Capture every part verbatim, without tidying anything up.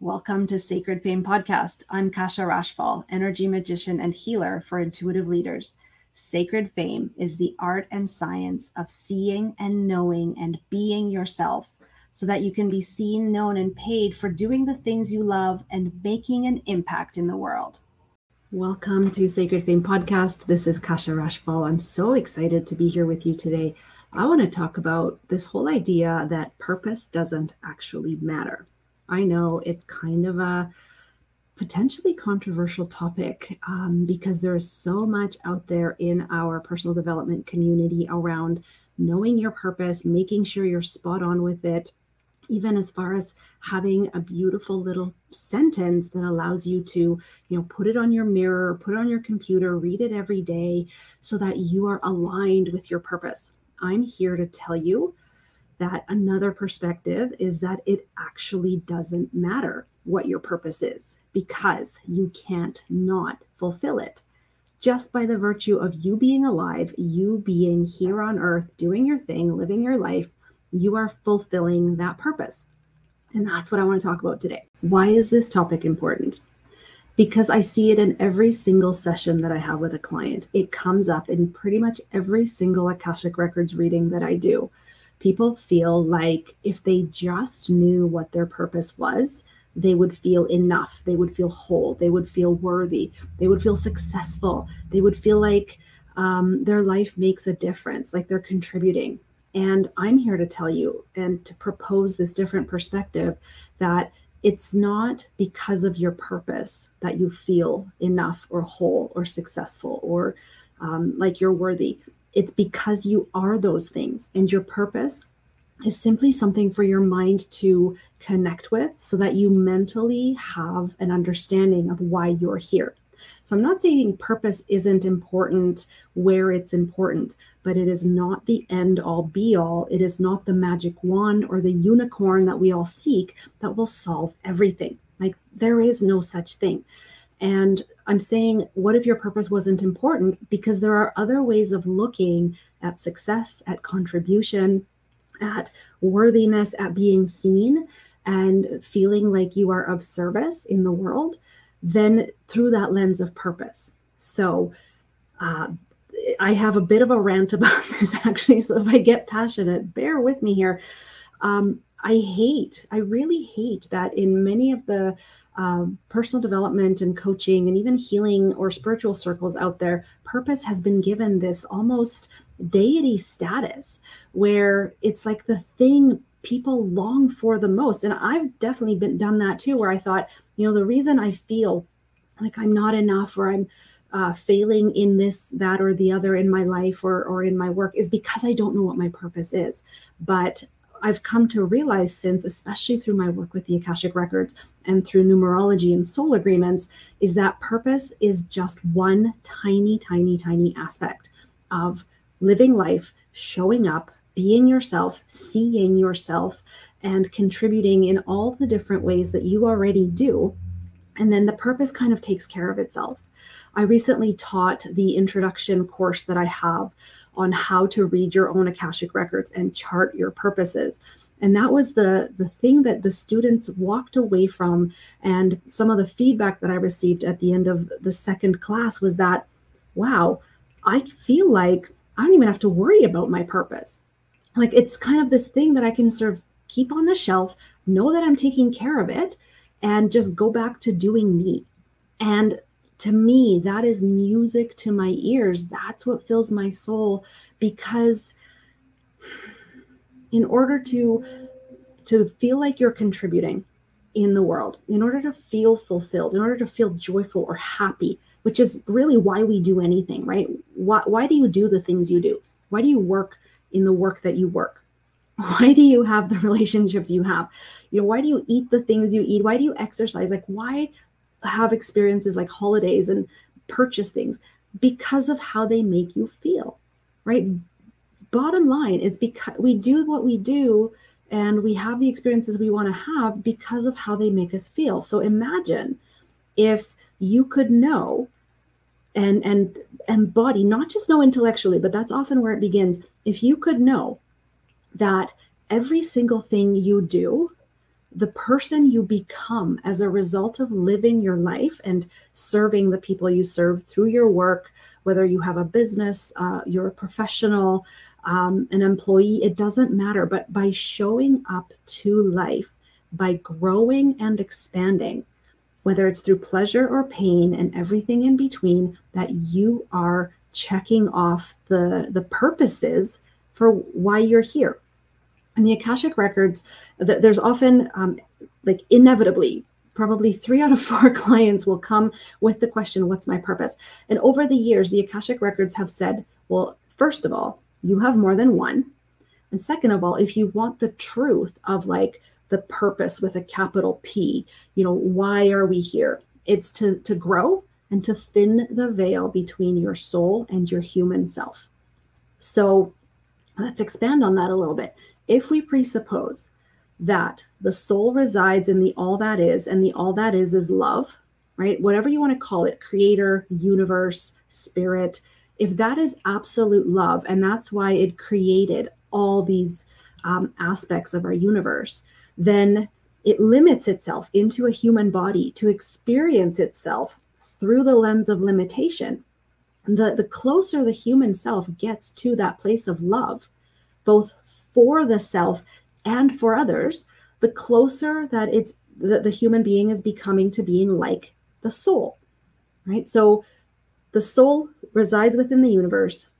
Welcome to Sacred Fame Podcast. I'm Kasha Rashfall, energy magician and healer for intuitive leaders. Sacred Fame is the art and science of seeing and knowing and being yourself so that you can be seen, known, and paid for doing the things you love and making an impact in the world. Welcome to Sacred Fame Podcast. This is Kasha Rashfall. I'm so excited to be here with you today. I want to talk about this whole idea that purpose doesn't actually matter. I know it's kind of a potentially controversial topic um, because there is so much out there in our personal development community around knowing your purpose, making sure you're spot on with it, even as far as having a beautiful little sentence that allows you to, you know, put it on your mirror, put it on your computer, read it every day so that you are aligned with your purpose. I'm here to tell you that another perspective is that it actually doesn't matter what your purpose is because you can't not fulfill it. Just by the virtue of you being alive, you being here on earth, doing your thing, living your life, you are fulfilling that purpose. And that's what I want to talk about today. Why is this topic important? Because I see it in every single session that I have with a client. It comes up in pretty much every single Akashic Records reading that I do. People feel like if they just knew what their purpose was, they would feel enough, they would feel whole, they would feel worthy, they would feel successful, they would feel like um, their life makes a difference, like they're contributing. And I'm here to tell you and to propose this different perspective that it's not because of your purpose that you feel enough or whole or successful or um, like you're worthy. It's because you are those things, and your purpose is simply something for your mind to connect with so that you mentally have an understanding of why you're here. So I'm not saying purpose isn't important where it's important, but it is not the end all be all. It is not the magic wand or the unicorn that we all seek that will solve everything. Like, there is no such thing. And I'm saying, what if your purpose wasn't important? Because there are other ways of looking at success, at contribution, at worthiness, at being seen and feeling like you are of service in the world, then through that lens of purpose. So uh, I have a bit of a rant about this, actually. So if I get passionate, bear with me here. Um, I hate, I really hate that in many of the uh, personal development and coaching and even healing or spiritual circles out there, purpose has been given this almost deity status where it's like the thing people long for the most. And I've definitely been done that too, where I thought, you know, the reason I feel like I'm not enough or I'm uh, failing in this, that, or the other in my life or, or in my work is because I don't know what my purpose is. But I've come to realize since, especially through my work with the Akashic Records and through numerology and soul agreements, is that purpose is just one tiny, tiny, tiny aspect of living life, showing up, being yourself, seeing yourself, and contributing in all the different ways that you already do. And then the purpose kind of takes care of itself. I recently taught the introduction course that I have on how to read your own Akashic Records and chart your purposes. And that was the, the thing that the students walked away from. And some of the feedback that I received at the end of the second class was that, wow, I feel like I don't even have to worry about my purpose. Like, it's kind of this thing that I can sort of keep on the shelf, know that I'm taking care of it, and just go back to doing me. And to me, that is music to my ears. That's what fills my soul, because in order to, to feel like you're contributing in the world, in order to feel fulfilled, in order to feel joyful or happy, which is really why we do anything, right? Why, why do you do the things you do? Why do you work in the work that you work? Why do you have the relationships you have? You know, why do you eat the things you eat? Why do you exercise? Like, why have experiences like holidays and purchase things? Because of how they make you feel, right? Bottom line is, because we do what we do and we have the experiences we want to have because of how they make us feel. So imagine if you could know and, and embody, not just know intellectually, but that's often where it begins. If you could know that every single thing you do the person you become as a result of living your life and serving the people you serve through your work, whether you have a business, uh, you're a professional, um, an employee, it doesn't matter. But by showing up to life, by growing and expanding, whether it's through pleasure or pain and everything in between, that you are checking off the, the purposes for why you're here. And the Akashic Records, th- there's often, um, like inevitably, probably three out of four clients will come with the question, what's my purpose? And over the years, the Akashic Records have said, well, first of all, you have more than one. And second of all, if you want the truth of like the purpose with a capital P, you know, why are we here? It's to, to grow and to thin the veil between your soul and your human self. So let's expand on that a little bit. If we presuppose that the soul resides in the all that is, and the all that is is love, right? Whatever you want to call it, creator, universe, spirit, if that is absolute love, and that's why it created all these um, aspects of our universe, then it limits itself into a human body to experience itself through the lens of limitation. The, the closer the human self gets to that place of love, both for the self and for others, the closer that it's that the human being is becoming to being like the soul, right? So the soul resides within the universe.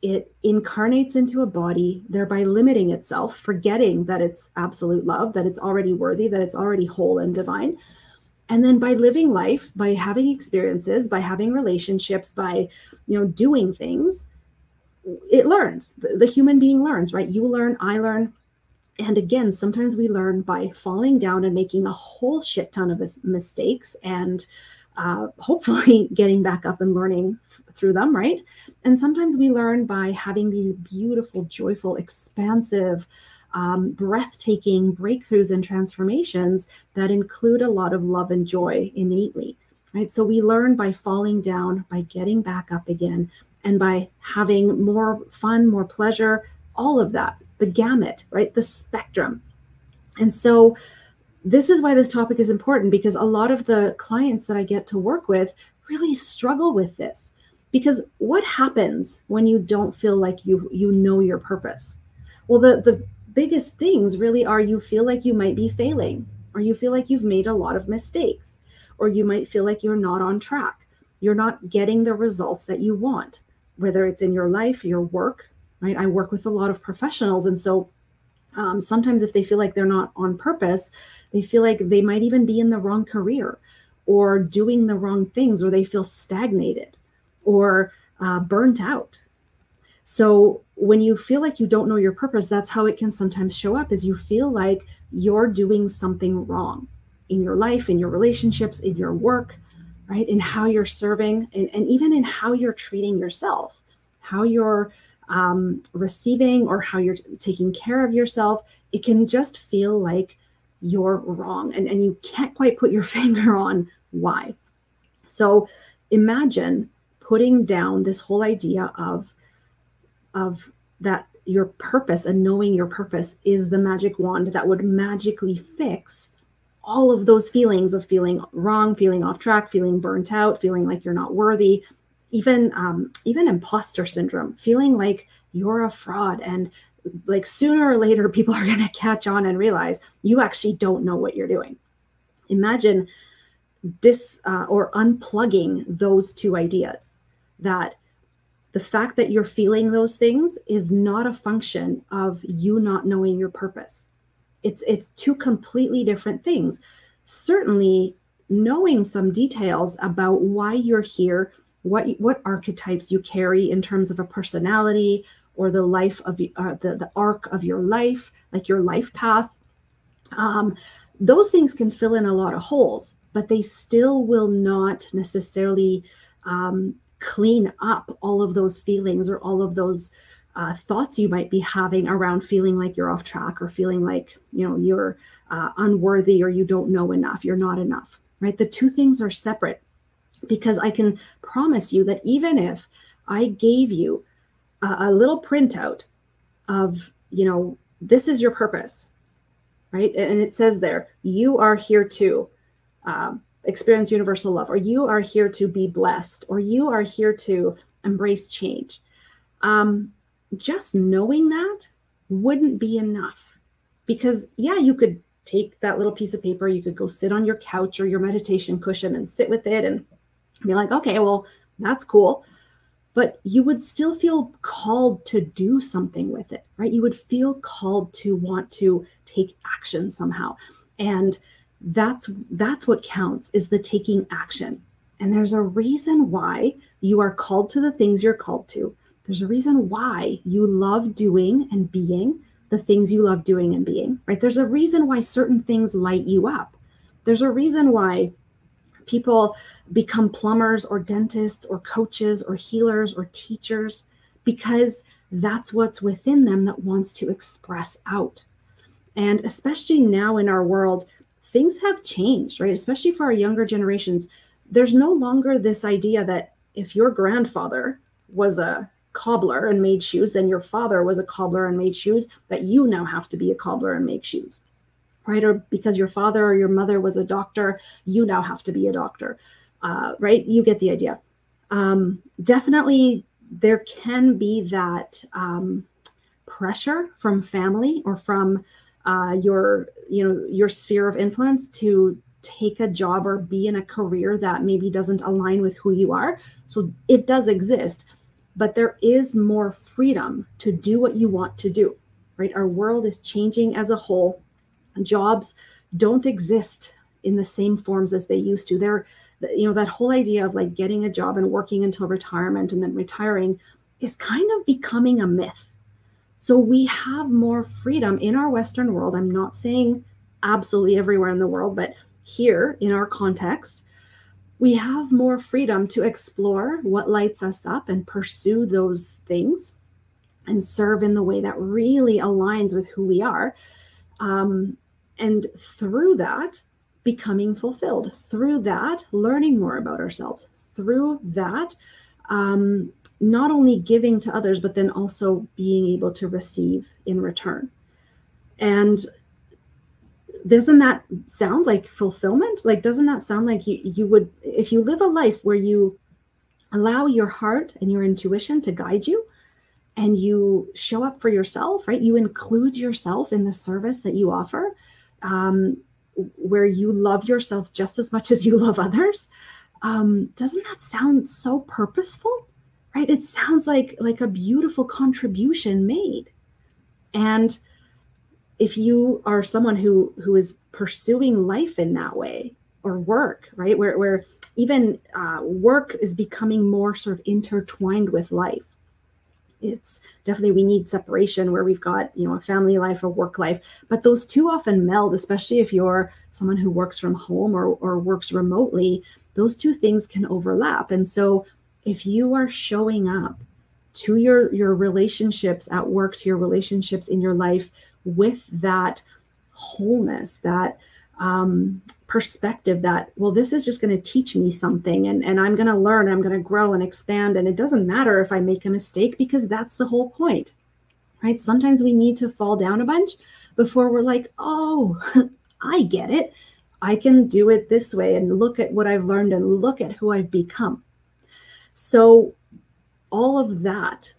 It incarnates into a body, thereby limiting itself, forgetting that it's absolute love, that it's already worthy, that it's already whole and divine. And then by living life, by having experiences, by having relationships, by, you know, doing things, it learns. The human being learns, right? You learn, I learn. And again, sometimes we learn by falling down and making a whole shit ton of mistakes and uh, hopefully getting back up and learning f- through them, right? And sometimes we learn by having these beautiful, joyful, expansive, um, breathtaking breakthroughs and transformations that include a lot of love and joy innately, right? So we learn by falling down, by getting back up again, and by having more fun, more pleasure, all of that, the gamut, right? The spectrum. And so this is why this topic is important, because a lot of the clients that I get to work with really struggle with this. Because what happens when you don't feel like you, you know your purpose? Well, the, the biggest things really are you feel like you might be failing, or you feel like you've made a lot of mistakes, or you might feel like you're not on track. You're not getting the results that you want, whether it's in your life, your work, right? I work with a lot of professionals. And so um, sometimes if they feel like they're not on purpose, they feel like they might even be in the wrong career or doing the wrong things, or they feel stagnated or uh, burnt out. So when you feel like you don't know your purpose, that's how it can sometimes show up, is you feel like you're doing something wrong in your life, in your relationships, in your work, right? In how you're serving, and, and even in how you're treating yourself, how you're um, receiving or how you're t- taking care of yourself. It can just feel like you're wrong, and, and you can't quite put your finger on why. So imagine putting down this whole idea of, of that your purpose and knowing your purpose is the magic wand that would magically fix all of those feelings of feeling wrong, feeling off track, feeling burnt out, feeling like you're not worthy, even um, even imposter syndrome, feeling like you're a fraud. And like sooner or later, people are going to catch on and realize you actually don't know what you're doing. Imagine dis uh, or unplugging those two ideas, that the fact that you're feeling those things is not a function of you not knowing your purpose. It's it's two completely different things. Certainly, knowing some details about why you're here, what what archetypes you carry in terms of a personality or the life of uh, the the arc of your life, like your life path, um, those things can fill in a lot of holes, but they still will not necessarily um, clean up all of those feelings or all of those Uh, thoughts you might be having around feeling like you're off track, or feeling like, you know, you're uh, unworthy, or you don't know enough, you're not enough, right? The two things are separate, because I can promise you that even if I gave you a, a little printout of, you know, this is your purpose, right? And it says there, you are here to um, experience universal love, or you are here to be blessed, or you are here to embrace change. Um, just knowing that wouldn't be enough, because yeah, you could take that little piece of paper, you could go sit on your couch or your meditation cushion and sit with it and be like, okay, well, that's cool. But you would still feel called to do something with it, right? You would feel called to want to take action somehow. And that's that's what counts, is the taking action. And there's a reason why you are called to the things you're called to. There's a reason why you love doing and being the things you love doing and being, right? There's a reason why certain things light you up. There's a reason why people become plumbers or dentists or coaches or healers or teachers, because that's what's within them that wants to express out. And especially now in our world, things have changed, right? Especially for our younger generations. There's no longer this idea that if your grandfather was a cobbler and made shoes, then your father was a cobbler and made shoes, that you now have to be a cobbler and make shoes. Right? Or because your father or your mother was a doctor, you now have to be a doctor, uh, right? You get the idea. Um, definitely there can be that um, pressure from family or from uh, your, you know, your sphere of influence to take a job or be in a career that maybe doesn't align with who you are. So it does exist, but there is more freedom to do what you want to do, right? Our world is changing as a whole. Jobs don't exist in the same forms as they used to. They're, you know, that whole idea of like getting a job and working until retirement and then retiring is kind of becoming a myth. So we have more freedom in our Western world. I'm not saying absolutely everywhere in the world, but here in our context, we have more freedom to explore what lights us up and pursue those things and serve in the way that really aligns with who we are. Um, And through that, becoming fulfilled, through that, learning more about ourselves, through that, um, not only giving to others, but then also being able to receive in return. And doesn't that sound like fulfillment? Like, doesn't that sound like you, you would, if you live a life where you allow your heart and your intuition to guide you, and you show up for yourself, right? You include yourself in the service that you offer, um, where you love yourself just as much as you love others. Um, doesn't that sound so purposeful, right? It sounds like, like a beautiful contribution made. And if you are someone who, who is pursuing life in that way, or work, right? Where, where even uh, work is becoming more sort of intertwined with life. It's definitely, we need separation where we've got, you know, a family life, a work life, but those two often meld, especially if you're someone who works from home or, or works remotely, those two things can overlap. And so if you are showing up to your, your relationships at work, to your relationships in your life with that wholeness, that um, perspective that, well, this is just going to teach me something, and, and I'm going to learn, I'm going to grow and expand. And it doesn't matter if I make a mistake, because that's the whole point, right? Sometimes we need to fall down a bunch before we're like, oh, I get it. I can do it this way, and look at what I've learned and look at who I've become. So all of that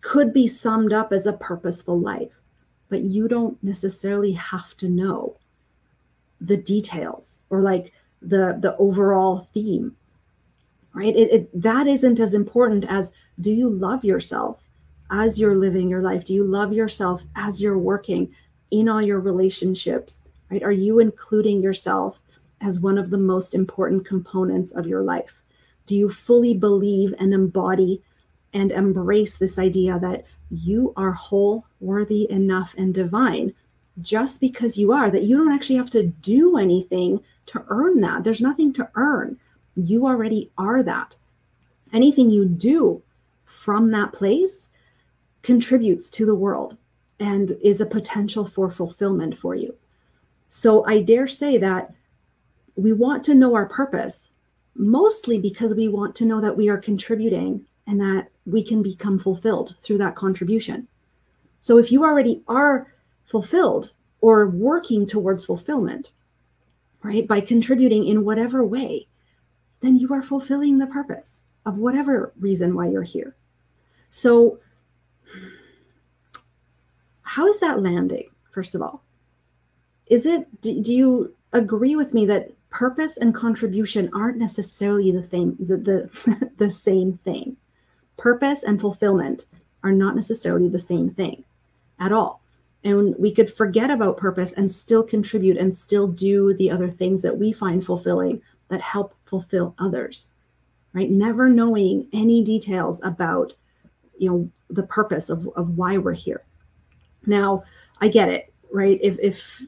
could be summed up as a purposeful life, but you don't necessarily have to know the details or like the the overall theme, right? It, it, that isn't as important as, do you love yourself as you're living your life? Do you love yourself as you're working in all your relationships, right? Are you including yourself as one of the most important components of your life? Do you fully believe and embody and embrace this idea that you are whole, worthy, enough, and divine? Just because you are, that you don't actually have to do anything to earn that. There's nothing to earn. You already are that. Anything you do from that place contributes to the world and is a potential for fulfillment for you. So I dare say that we want to know our purpose, mostly because we want to know that we are contributing and that we can become fulfilled through that contribution. So if you already are fulfilled, or working towards fulfillment, right? By contributing in whatever way, then you are fulfilling the purpose of whatever reason why you're here. So how is that landing, first of all? Is it, do, do you agree with me that purpose and contribution aren't necessarily the same, the, the same thing? Purpose and fulfillment are not necessarily the same thing at all. And we could forget about purpose and still contribute and still do the other things that we find fulfilling that help fulfill others, right? Never knowing any details about, you know, the purpose of, of why we're here. Now, I get it, right? If, if,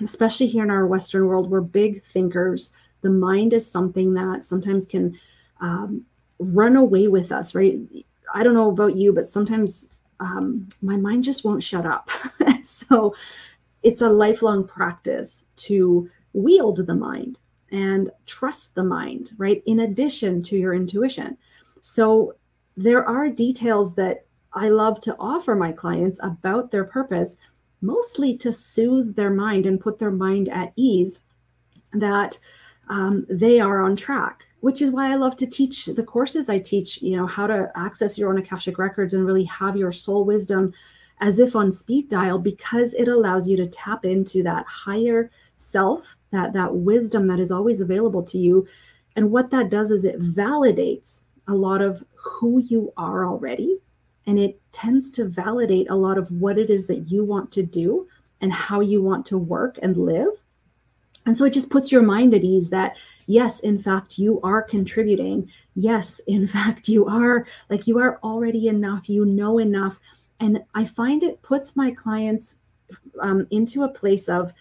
especially here in our Western world, we're big thinkers. The mind is something that sometimes can um, run away with us, right? I don't know about you, but sometimes um, my mind just won't shut up. So it's a lifelong practice to wield the mind and trust the mind, right? In addition to your intuition. So there are details that I love to offer my clients about their purpose, mostly to soothe their mind and put their mind at ease that um, they are on track, which is why I love to teach the courses I teach, you know, how to access your own Akashic Records and really have your soul wisdom as if on speed dial, because it allows you to tap into that higher self, that, that wisdom that is always available to you. And what that does is it validates a lot of who you are already. And it tends to validate a lot of what it is that you want to do and how you want to work and live. And so it just puts your mind at ease that, yes, in fact, you are contributing. Yes, in fact, you are, like, you are already enough, you know enough. And I find it puts my clients um, into a place of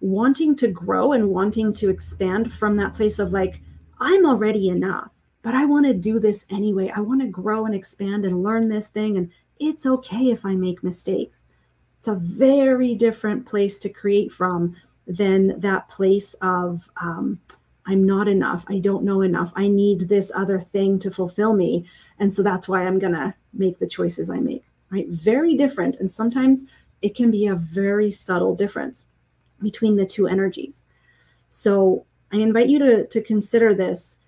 wanting to grow and wanting to expand from that place of like, I'm already enough, but I want to do this anyway. I want to grow and expand and learn this thing. And it's okay if I make mistakes. It's a very different place to create from than that place of um, I'm not enough. I don't know enough. I need this other thing to fulfill me. And so that's why I'm going to make the choices I make, right? Very different. And sometimes it can be a very subtle difference between the two energies. So I invite you to, to consider this.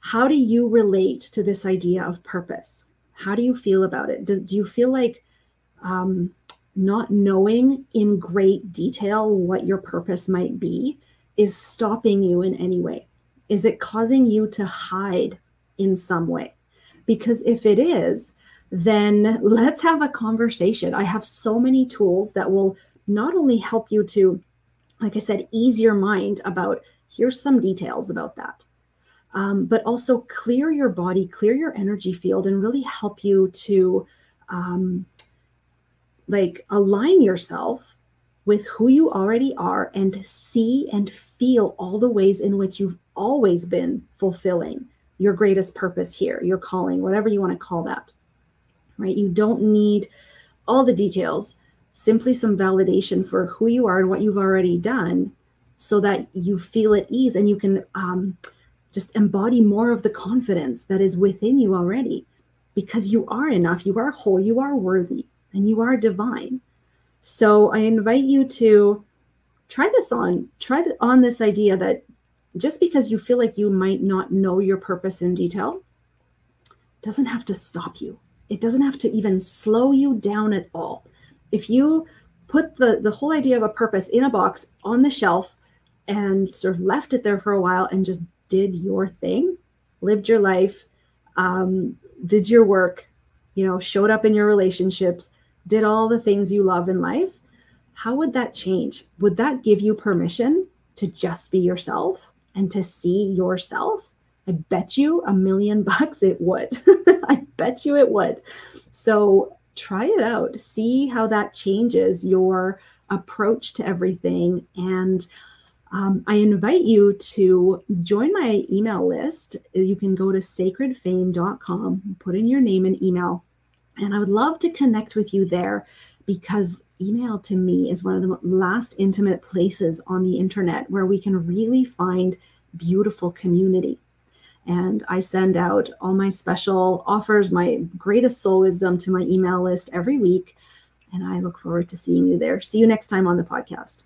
How do you relate to this idea of purpose? How do you feel about it? Does, do you feel like um, not knowing in great detail what your purpose might be is stopping you in any way? Is it causing you to hide in some way? Because if it is, then let's have a conversation. I have so many tools that will not only help you to, like I said, ease your mind about, here's some details about that. Um, but also clear your body, clear your energy field, and really help you to um, like align yourself with who you already are and see and feel all the ways in which you've always been fulfilling your greatest purpose here, your calling, whatever you want to call that, right? You don't need all the details, simply some validation for who you are and what you've already done so that you feel at ease and you can um, just embody more of the confidence that is within you already, because you are enough, you are whole, you are worthy, and you are divine. So I invite you to try this on, try the, on this idea that just because you feel like you might not know your purpose in detail, doesn't have to stop you. It doesn't have to even slow you down at all. If you put the, the whole idea of a purpose in a box on the shelf and sort of left it there for a while and just did your thing, lived your life, um, did your work, you know, showed up in your relationships, did all the things you love in life, how would that change? Would that give you permission to just be yourself and to see yourself? I bet you a million bucks it would. I bet you it would. So try it out. See how that changes your approach to everything. And Um, I invite you to join my email list. You can go to sacred fame dot com, put in your name and email, and I would love to connect with you there, because email to me is one of the last intimate places on the internet where we can really find beautiful community. And I send out all my special offers, my greatest soul wisdom to my email list every week. and I look forward to seeing you there. See you next time on the podcast.